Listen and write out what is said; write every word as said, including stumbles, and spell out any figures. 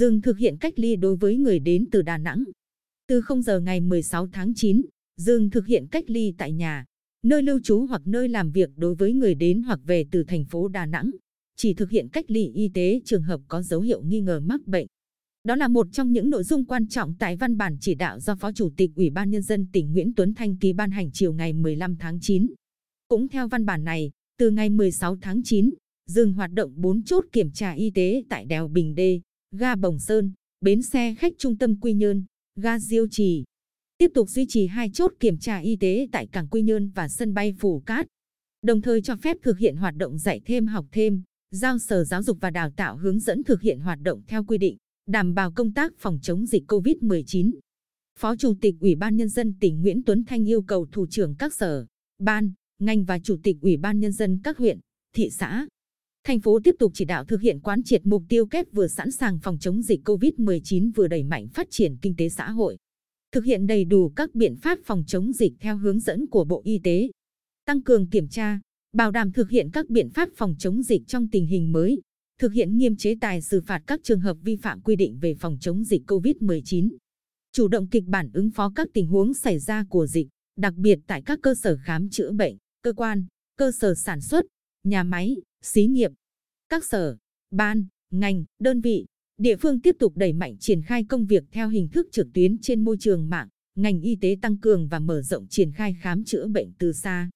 dừng thực hiện cách ly đối với người đến từ Đà Nẵng. Từ không giờ ngày mười sáu tháng chín, dừng thực hiện cách ly tại nhà, nơi lưu trú hoặc nơi làm việc đối với người đến hoặc về từ thành phố Đà Nẵng, chỉ thực hiện cách ly y tế trường hợp có dấu hiệu nghi ngờ mắc bệnh. Đó là một trong những nội dung quan trọng tại văn bản chỉ đạo do Phó Chủ tịch Ủy ban Nhân dân tỉnh Nguyễn Tuấn Thanh ký ban hành chiều ngày mười lăm tháng chín. Cũng theo văn bản này, từ ngày mười sáu tháng chín, dừng hoạt động bốn chốt kiểm tra y tế tại đèo Bình Đê, ga Bồng Sơn, bến xe khách trung tâm Quy Nhơn, ga Diêu Trì. Tiếp tục duy trì hai chốt kiểm tra y tế tại cảng Quy Nhơn và sân bay Phù Cát. Đồng thời cho phép thực hiện hoạt động dạy thêm học thêm, giao Sở Giáo dục và Đào tạo hướng dẫn thực hiện hoạt động theo quy định, đảm bảo công tác phòng chống dịch covid mười chín. Phó Chủ tịch Ủy ban Nhân dân tỉnh Nguyễn Tuấn Thanh yêu cầu thủ trưởng các sở, ban, ngành và Chủ tịch Ủy ban Nhân dân các huyện, thị xã, thành phố tiếp tục chỉ đạo thực hiện quán triệt mục tiêu kép vừa sẵn sàng phòng chống dịch covid mười chín vừa đẩy mạnh phát triển kinh tế xã hội, thực hiện đầy đủ các biện pháp phòng chống dịch theo hướng dẫn của Bộ Y tế, tăng cường kiểm tra, bảo đảm thực hiện các biện pháp phòng chống dịch trong tình hình mới, thực hiện nghiêm chế tài xử phạt các trường hợp vi phạm quy định về phòng chống dịch covid mười chín, chủ động kịch bản ứng phó các tình huống xảy ra của dịch, đặc biệt tại các cơ sở khám chữa bệnh, cơ quan, cơ sở sản xuất, nhà máy, xí nghiệp. Các sở, ban, ngành, đơn vị, địa phương tiếp tục đẩy mạnh triển khai công việc theo hình thức trực tuyến trên môi trường mạng, ngành y tế tăng cường và mở rộng triển khai khám chữa bệnh từ xa.